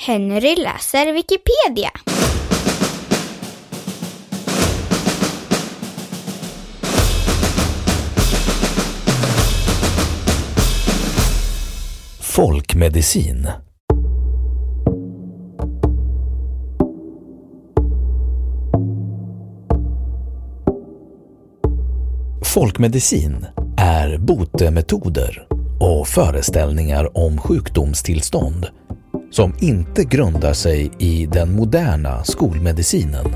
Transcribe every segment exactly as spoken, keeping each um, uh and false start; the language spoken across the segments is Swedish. Henry läser Wikipedia. Folkmedicin. Folkmedicin är botemetoder och föreställningar om sjukdomstillstånd som inte grundar sig i den moderna skolmedicinen,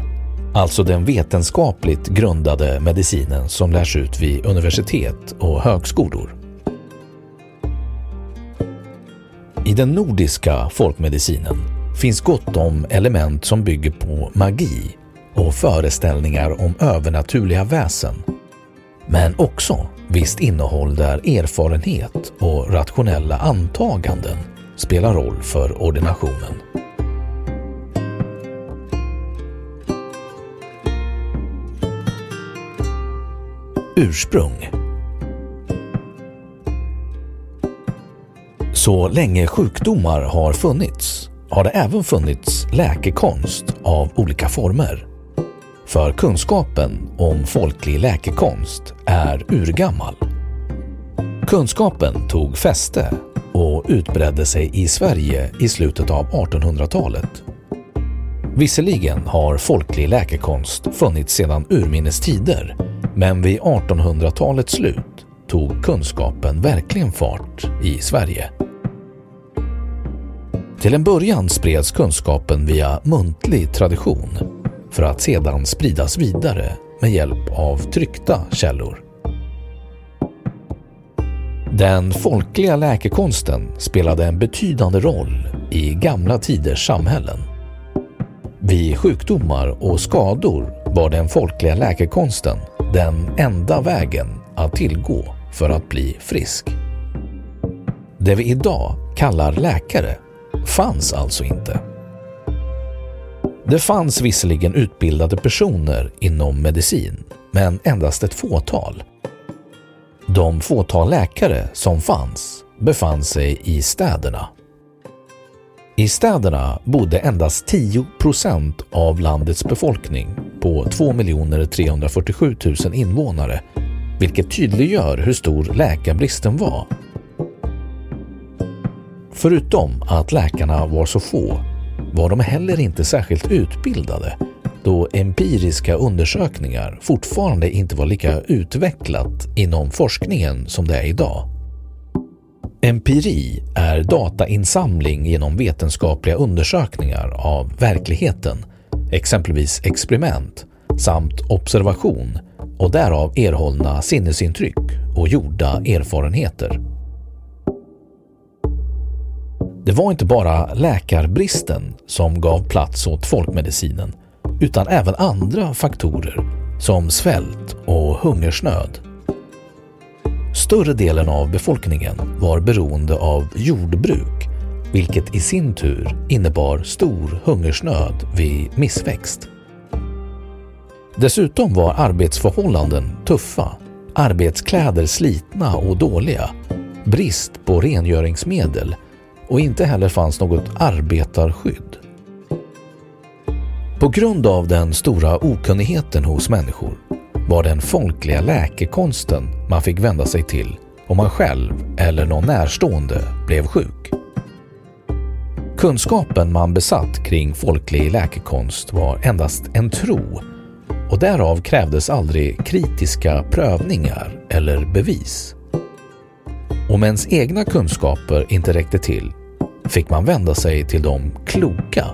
alltså den vetenskapligt grundade medicinen som lärs ut vid universitet och högskolor. I den nordiska folkmedicinen finns gott om element som bygger på magi och föreställningar om övernaturliga väsen, men också visst innehåll där erfarenhet och rationella antaganden spelar roll för ordinationen. Ursprung. Så länge sjukdomar har funnits, har det även funnits läkekonst av olika former. För kunskapen om folklig läkekonst är urgammal. Kunskapen tog fäste och utbredde sig i Sverige i slutet av artonhundratalet. Visserligen har folklig läkekonst funnits sedan urminnes tider, men vid artonhundratalets slut tog kunskapen verkligen fart i Sverige. Till en början spreds kunskapen via muntlig tradition, för att sedan spridas vidare med hjälp av tryckta källor. Den folkliga läkekonsten spelade en betydande roll i gamla tiders samhällen. Vid sjukdomar och skador var den folkliga läkekonsten den enda vägen att tillgå för att bli frisk. Det vi idag kallar läkare fanns alltså inte. Det fanns visserligen utbildade personer inom medicin, men endast ett fåtal. De fåtal läkare som fanns befann sig i städerna. I städerna bodde endast tio procent av landets befolkning på två miljoner trehundrafyrtiosjutusen invånare, vilket tydliggör hur stor läkarbristen var. Förutom att läkarna var så få var de heller inte särskilt utbildade, då empiriska undersökningar fortfarande inte var lika utvecklat inom forskningen som det är idag. Empiri är datainsamling genom vetenskapliga undersökningar av verkligheten, exempelvis experiment, samt observation och därav erhållna sinnesintryck och gjorda erfarenheter. Det var inte bara läkarbristen som gav plats åt folkmedicinen, utan även andra faktorer som svält och hungersnöd. större delen av befolkningen var beroende av jordbruk, vilket i sin tur innebar stor hungersnöd vid missväxt. Dessutom var arbetsförhållanden tuffa, arbetskläder slitna och dåliga, brist på rengöringsmedel och inte heller fanns något arbetarskydd. På grund av den stora okunnigheten hos människor var den folkliga läkekonsten man fick vända sig till om man själv eller någon närstående blev sjuk. Kunskapen man besatt kring folklig läkekonst var endast en tro, och därav krävdes aldrig kritiska prövningar eller bevis. Om ens egna kunskaper inte räckte till fick man vända sig till de kloka.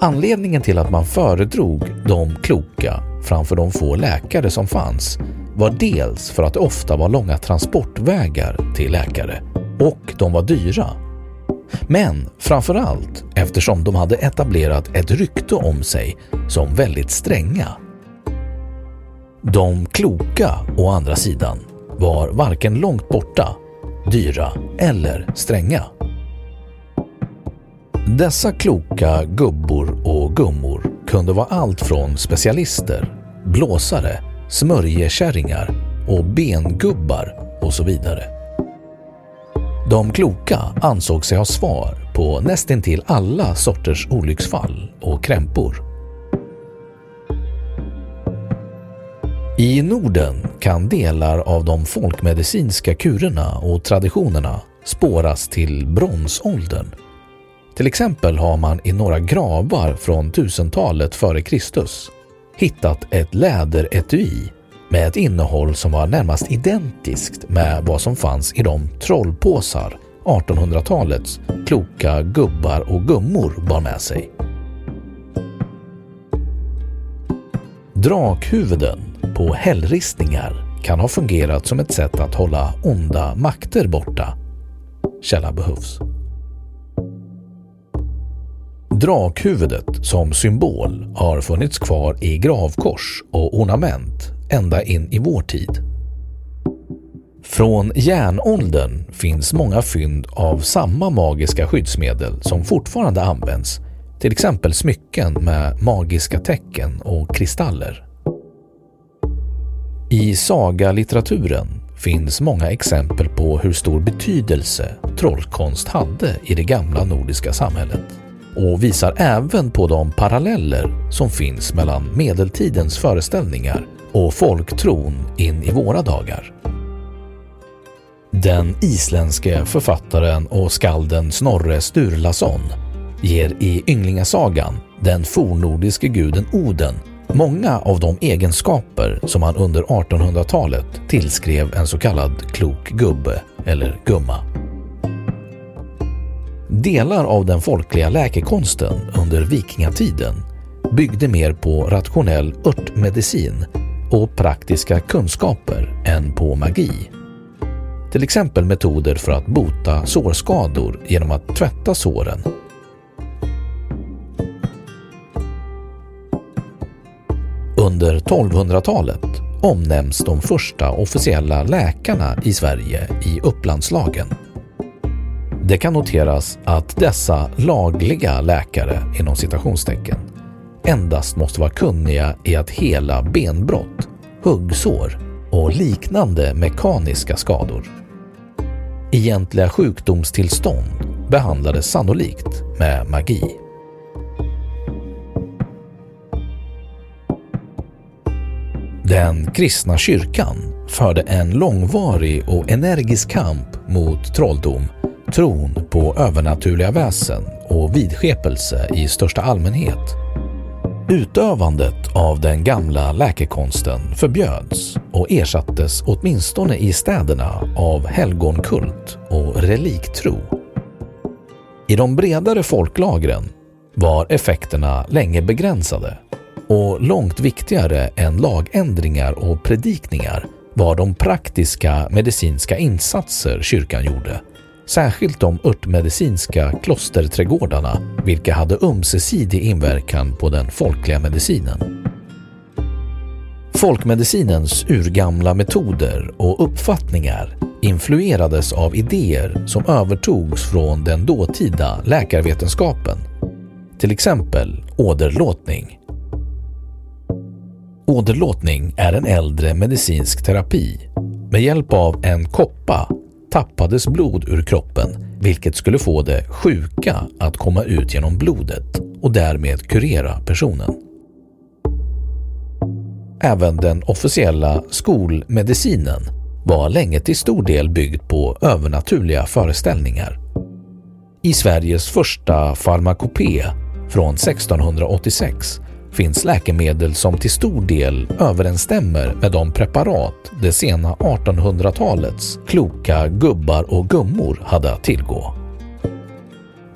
Anledningen till att man föredrog de kloka framför de få läkare som fanns var dels för att det ofta var långa transportvägar till läkare och de var dyra. Men framförallt eftersom de hade etablerat ett rykte om sig som väldigt stränga. De kloka, å andra sidan, var varken långt borta, dyra eller stränga. Dessa kloka gubbor och gummor kunde vara allt från specialister, blåsare, smörjekärringar och bengubbar och så vidare. De kloka ansåg sig ha svar på nästintill alla sorters olycksfall och krämpor. I Norden kan delar av de folkmedicinska kurerna och traditionerna spåras till bronsåldern. Till exempel har man i några gravar från tusentalet före Kristus hittat ett läderetui med ett innehåll som var närmast identiskt med vad som fanns i de trollpåsar artonhundratalets kloka gubbar och gummor bar med sig. Drakhuvuden på hällristningar kan ha fungerat som ett sätt att hålla onda makter borta. Källa behövs. Drakhuvudet som symbol har funnits kvar i gravkors och ornament ända in i vår tid. Från järnåldern finns många fynd av samma magiska skyddsmedel som fortfarande används, till exempel smycken med magiska tecken och kristaller. I sagalitteraturen finns många exempel på hur stor betydelse trollkonst hade i det gamla nordiska samhället, och visar även på de paralleller som finns mellan medeltidens föreställningar och folktron in i våra dagar. Den isländske författaren och skalden Snorre Sturlason ger i Ynglingasagan den fornnordiske guden Oden många av de egenskaper som han under artonhundratalet tillskrev en så kallad klok gubbe eller gumma. Delar av den folkliga läkekonsten under vikingatiden byggde mer på rationell örtmedicin och praktiska kunskaper än på magi. Till exempel metoder för att bota sårskador genom att tvätta såren. Under tolvhundratalet omnämns de första officiella läkarna i Sverige i Upplandslagen. Det kan noteras att dessa lagliga läkare inom citationstecken endast måste vara kunniga i att hela benbrott, huggsår och liknande mekaniska skador. Egentliga sjukdomstillstånd behandlades sannolikt med magi. Den kristna kyrkan förde en långvarig och energisk kamp mot trolldom, tron på övernaturliga väsen och vidskepelse i största allmänhet. Utövandet av den gamla läkekonsten förbjöds och ersattes åtminstone i städerna av helgonkult och reliktro. I de bredare folklagren var effekterna länge begränsade, och långt viktigare än lagändringar och predikningar var de praktiska medicinska insatser kyrkan gjorde. Särskilt de örtmedicinska klosterträdgårdarna, vilka hade ömsesidig inverkan på den folkliga medicinen. Folkmedicinens urgamla metoder och uppfattningar influerades av idéer som övertogs från den dåtida läkarvetenskapen, till exempel åderlåtning. Åderlåtning är en äldre medicinsk terapi. Med hjälp av en koppa tappades blod ur kroppen, vilket skulle få det sjuka att komma ut genom blodet och därmed kurera personen. Även den officiella skolmedicinen var länge till stor del byggd på övernaturliga föreställningar. I Sveriges första farmakopé från sexton åttiosex finns läkemedel som till stor del överensstämmer med de preparat det sena artonhundratalets kloka gubbar och gummor hade att tillgå.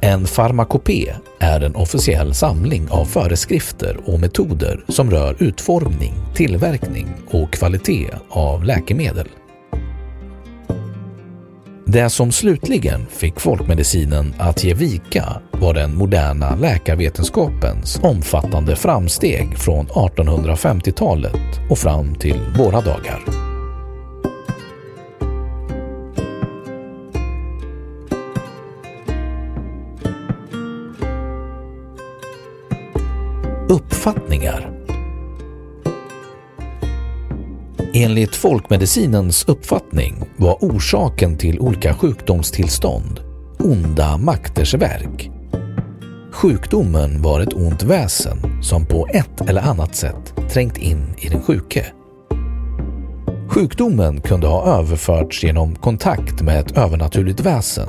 En farmakopé är en officiell samling av föreskrifter och metoder som rör utformning, tillverkning och kvalitet av läkemedel. Det som slutligen fick folkmedicinen att ge vika var den moderna läkarvetenskapens omfattande framsteg från artonhundrafemtiotalet och fram till våra dagar. Uppfattningar. Enligt folkmedicinens uppfattning var orsaken till olika sjukdomstillstånd onda makters verk. Sjukdomen var ett ont väsen som på ett eller annat sätt trängt in i den sjuke. Sjukdomen kunde ha överförts genom kontakt med ett övernaturligt väsen,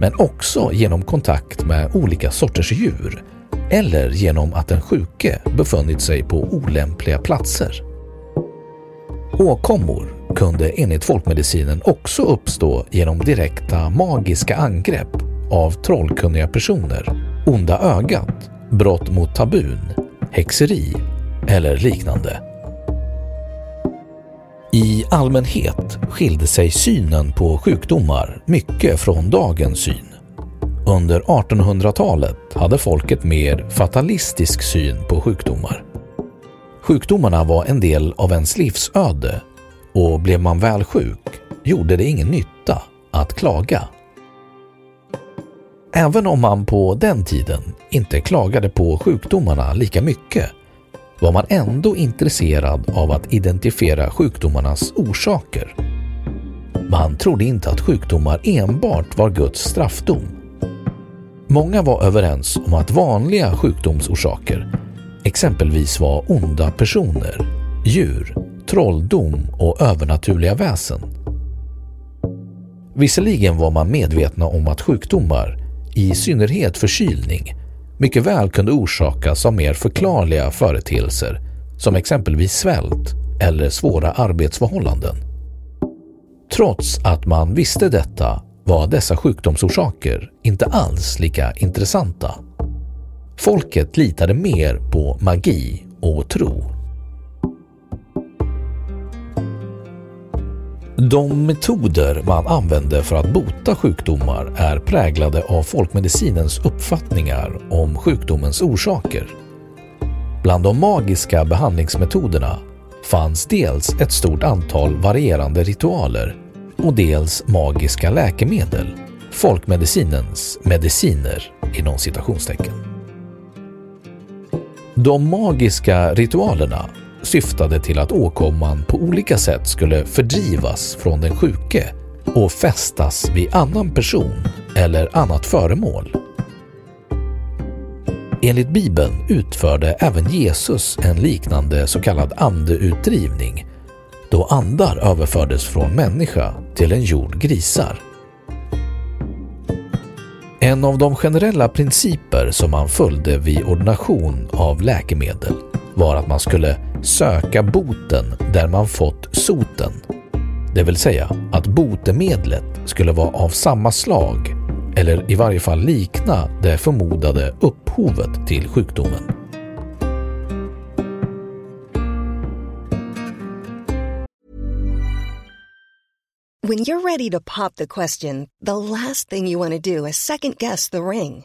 men också genom kontakt med olika sorters djur eller genom att den sjuke befunnit sig på olämpliga platser. Åkommor kunde enligt folkmedicinen också uppstå genom direkta magiska angrepp av trollkunniga personer, onda ögat, brott mot tabun, häxeri eller liknande. I allmänhet skilde sig synen på sjukdomar mycket från dagens syn. Under artonhundratalet hade folket mer fatalistisk syn på sjukdomar. Sjukdomarna var en del av ens livsöde och blev man väl sjuk gjorde det ingen nytta att klaga. Även om man på den tiden inte klagade på sjukdomarna lika mycket var man ändå intresserad av att identifiera sjukdomarnas orsaker. Man trodde inte att sjukdomar enbart var Guds straffdom. Många var överens om att vanliga sjukdomsorsaker exempelvis var onda personer, djur, trolldom och övernaturliga väsen. Visserligen var man medvetna om att sjukdomar, i synnerhet förkylning, mycket väl kunde orsakas av mer förklarliga företeelser som exempelvis svält eller svåra arbetsförhållanden. Trots att man visste detta var dessa sjukdomsorsaker inte alls lika intressanta. Folket litade mer på magi och tro. De metoder man använde för att bota sjukdomar är präglade av folkmedicinens uppfattningar om sjukdomens orsaker. Bland de magiska behandlingsmetoderna fanns dels ett stort antal varierande ritualer och dels magiska läkemedel, folkmedicinens mediciner inom citationstecken. De magiska ritualerna syftade till att åkomman på olika sätt skulle fördrivas från den sjuke och fästas vid annan person eller annat föremål. Enligt Bibeln utförde även Jesus en liknande så kallad andeutdrivning, då andar överfördes från människa till en jord grisar. En av de generella principer som man följde vid ordination av läkemedel var att man skulle söka boten där man fått soten. Det vill säga att botemedlet skulle vara av samma slag eller i varje fall likna det förmodade upphovet till sjukdomen. When you're ready to pop the question, the last thing you want to do is second-guess the ring.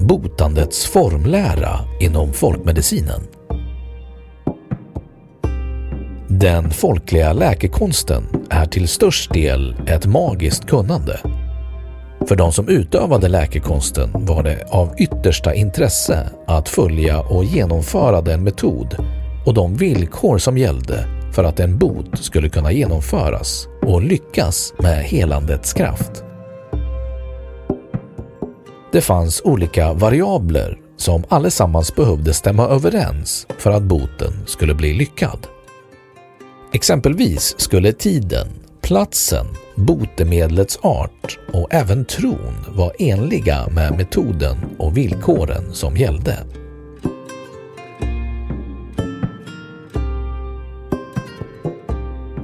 Botandets formlära inom folkmedicinen. Den folkliga läkekonsten är till störst del ett magiskt kunnande. För de som utövade läkekonsten var det av yttersta intresse att följa och genomföra den metod och de villkor som gällde för att en bot skulle kunna genomföras och lyckas med helandets kraft. Det fanns olika variabler som allesammans behövde stämma överens för att boten skulle bli lyckad. Exempelvis skulle tiden, platsen, botemedlets art och även tron vara enliga med metoden och villkoren som gällde.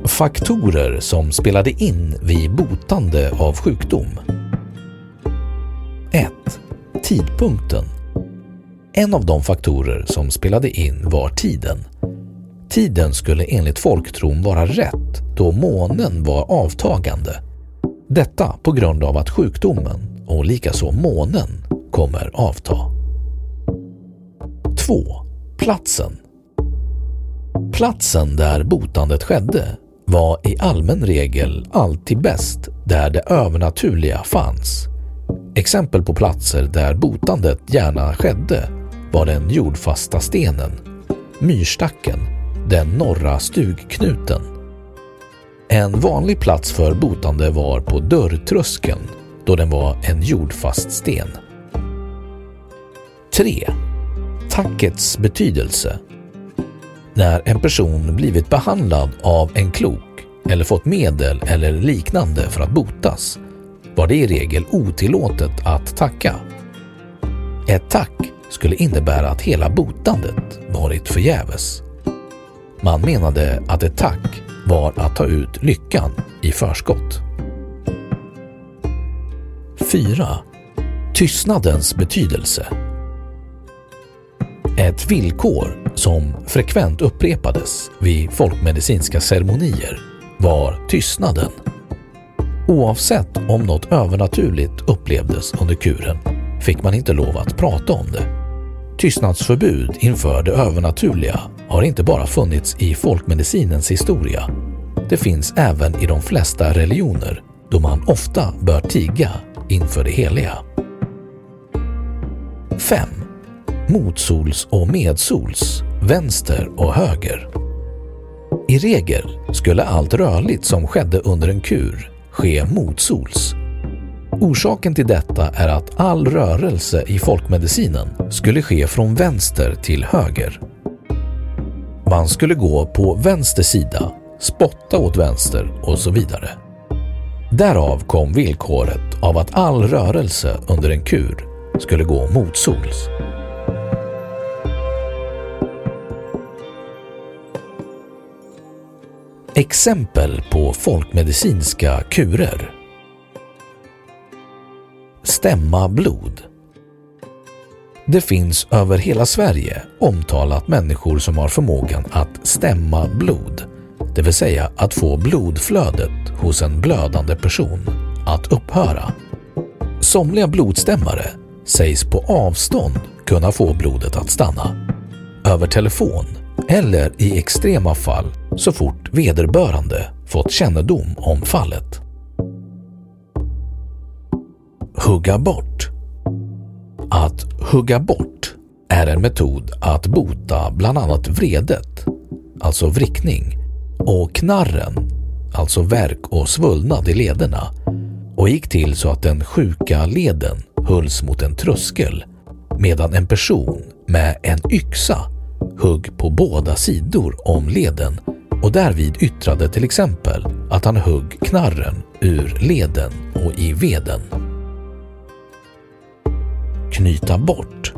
Faktorer som spelade in vid botande av sjukdom. ett. Tidpunkten. En av de faktorer som spelade in var tiden. Tiden skulle enligt folktron vara rätt då månen var avtagande. Detta på grund av att sjukdomen och likaså månen kommer avta. två. Platsen. Platsen där botandet skedde var i allmän regel alltid bäst där det övernaturliga fanns. Exempel på platser där botandet gärna skedde var den jordfasta stenen, myrstacken, den norra stugknuten. En vanlig plats för botande var på dörrtröskeln då den var en jordfast sten. tre. Tackets betydelse. När en person blivit behandlad av en klok eller fått medel eller liknande för att botas var det i regel otillåtet att tacka. Ett tack skulle innebära att hela botandet varit förgäves. Man menade att ett tack var att ta ut lyckan i förskott. fyra. Tystnadens betydelse. Ett villkor som frekvent upprepades vid folkmedicinska ceremonier var tystnaden. Oavsett om något övernaturligt upplevdes under kuren fick man inte lov att prata om det. Tystnadsförbud inför det övernaturliga har inte bara funnits i folkmedicinens historia. Det finns även i de flesta religioner då man ofta bör tiga inför det heliga. fem. Motsols och medsols, vänster och höger. I regel skulle allt rörligt som skedde under en kur ske motsols. Orsaken till detta är att all rörelse i folkmedicinen skulle ske från vänster till höger. Man skulle gå på vänster sida, spotta åt vänster och så vidare. Därav kom villkoret av att all rörelse under en kur skulle gå motsols. Exempel på folkmedicinska kurer. Stämma blod. Det finns över hela Sverige omtalat människor som har förmågan att stämma blod, det vill säga att få blodflödet hos en blödande person att upphöra. Somliga blodstämmare sägs på avstånd kunna få blodet att stanna, över telefon eller i extrema fall så fort vederbörande fått kännedom om fallet. Hugga bort. Att hugga bort är en metod att bota bland annat vredet, alltså vrickning, och knarren, alltså värk och svullnad i lederna, och gick till så att den sjuka leden hölls mot en tröskel medan en person med en yxa hugg på båda sidor om leden och därvid yttrade till exempel att han hugg knarren ur leden och i veden. Knyta bort.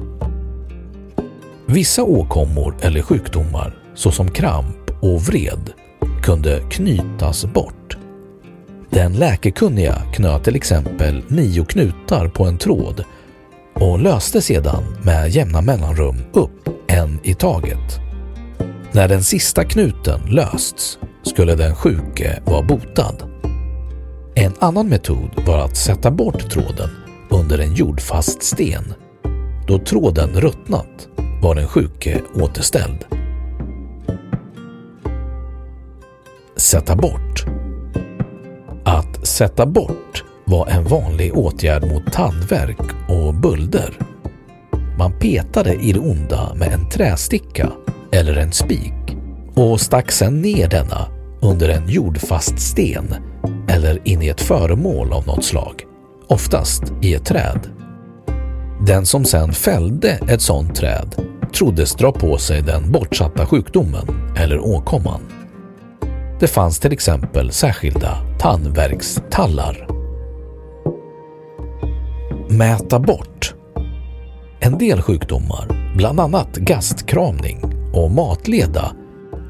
Vissa åkommor eller sjukdomar såsom kramp och vred kunde knytas bort. Den läkekunniga knöt till exempel nio knutar på en tråd och löste sedan med jämna mellanrum upp en i taget. När den sista knuten lösts skulle den sjuke vara botad. En annan metod var att sätta bort tråden under en jordfast sten. Då tråden ruttnat var den sjuke återställd. Sätta bort. Att sätta bort var en vanlig åtgärd mot tandvärk och bölder. Man petade i det onda med en trästicka eller en spik och stack sedan ner denna under en jordfast sten eller in i ett föremål av något slag, oftast i ett träd. Den som sedan fällde ett sådant träd troddes dra på sig den bortsatta sjukdomen eller åkomman. Det fanns till exempel särskilda tandvärkstallar. Mäta bort. En del sjukdomar, bland annat gastkramning och matleda,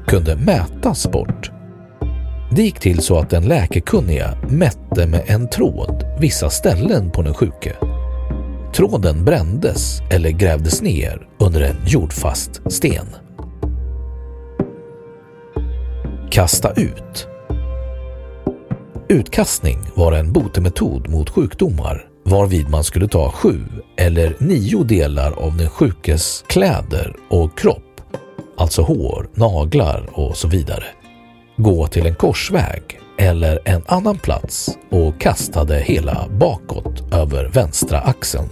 kunde mätas bort. Det gick till så att den läkekunniga mätte med en tråd vissa ställen på den sjuke. Tråden brändes eller grävdes ner under en jordfast sten. Kasta ut. Utkastning var en botemetod mot sjukdomar varvid man skulle ta sju eller nio delar av den sjukes kläder och kropp, alltså hår, naglar och så vidare. Gå till en korsväg eller en annan plats och kastade hela bakåt över vänstra axeln.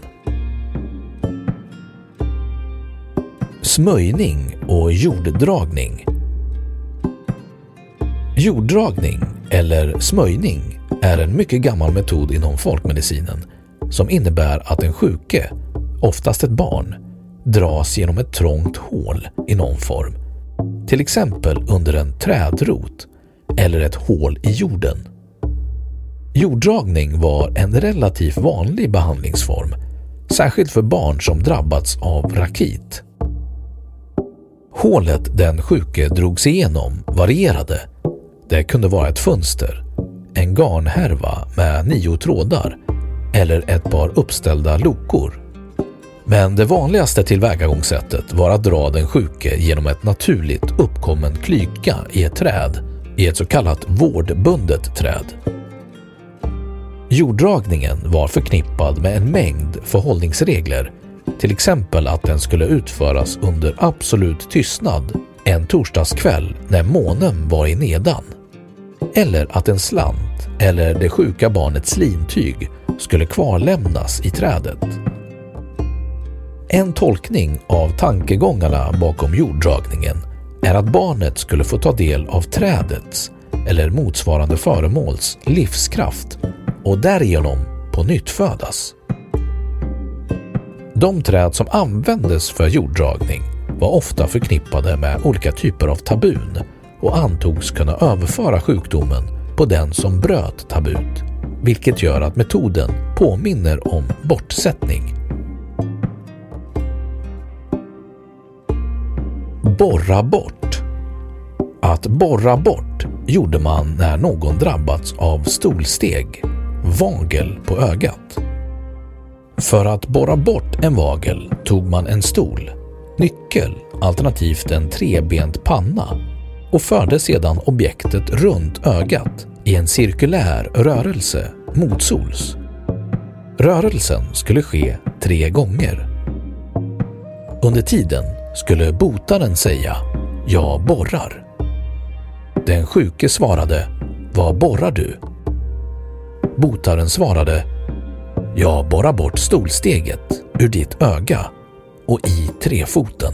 Smöjning och jorddragning. Jorddragning eller smöjning är en mycket gammal metod inom folkmedicinen som innebär att en sjuke, oftast ett barn, dras genom ett trångt hål i någon form, till exempel under en trädrot eller ett hål i jorden. Jorddragning var en relativt vanlig behandlingsform, särskilt för barn som drabbats av rakit. Hålet den sjuke drogs igenom varierade. Det kunde vara ett fönster, en garnhärva med nio trådar eller ett par uppställda lokor. Men det vanligaste tillvägagångssättet var att dra den sjuke genom ett naturligt uppkommen klyka i ett träd, i ett så kallat vårdbundet träd. Jorddragningen var förknippad med en mängd förhållningsregler, till exempel att den skulle utföras under absolut tystnad en torsdagskväll när månen var i nedan, eller att en slant eller det sjuka barnets lintyg skulle kvarlämnas i trädet. En tolkning av tankegångarna bakom jorddragningen är att barnet skulle få ta del av trädets eller motsvarande föremåls livskraft och därigenom på nytt födas. De träd som användes för jorddragning var ofta förknippade med olika typer av tabun och antogs kunna överföra sjukdomen på den som bröt tabut, vilket gör att metoden påminner om bortsättning. Borra bort. Att borra bort gjorde man när någon drabbats av stolsteg, vagel på ögat. För att borra bort en vagel tog man en stol, nyckel alternativt en trebent panna och förde sedan objektet runt ögat i en cirkulär rörelse mot sols. Rörelsen skulle ske tre gånger. Under tiden skulle botaren säga: "Jag borrar." Den sjuke svarade: "Vad borrar du?" Botaren svarade: "Jag borrar bort stolsteget ur ditt öga och i trefoten."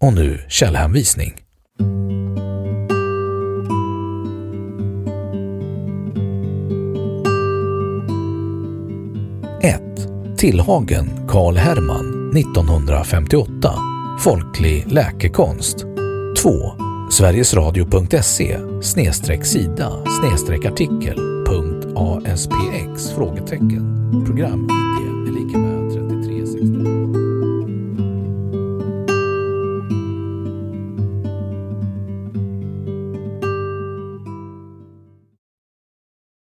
Och nu källhänvisning. ett. Tillhagen Karl Herman nittonhundrafemtioåtta. Folklig läkekonst. två. sverigesradio punkt se slash sida slash artikel punkt aspx? Program I D är lika med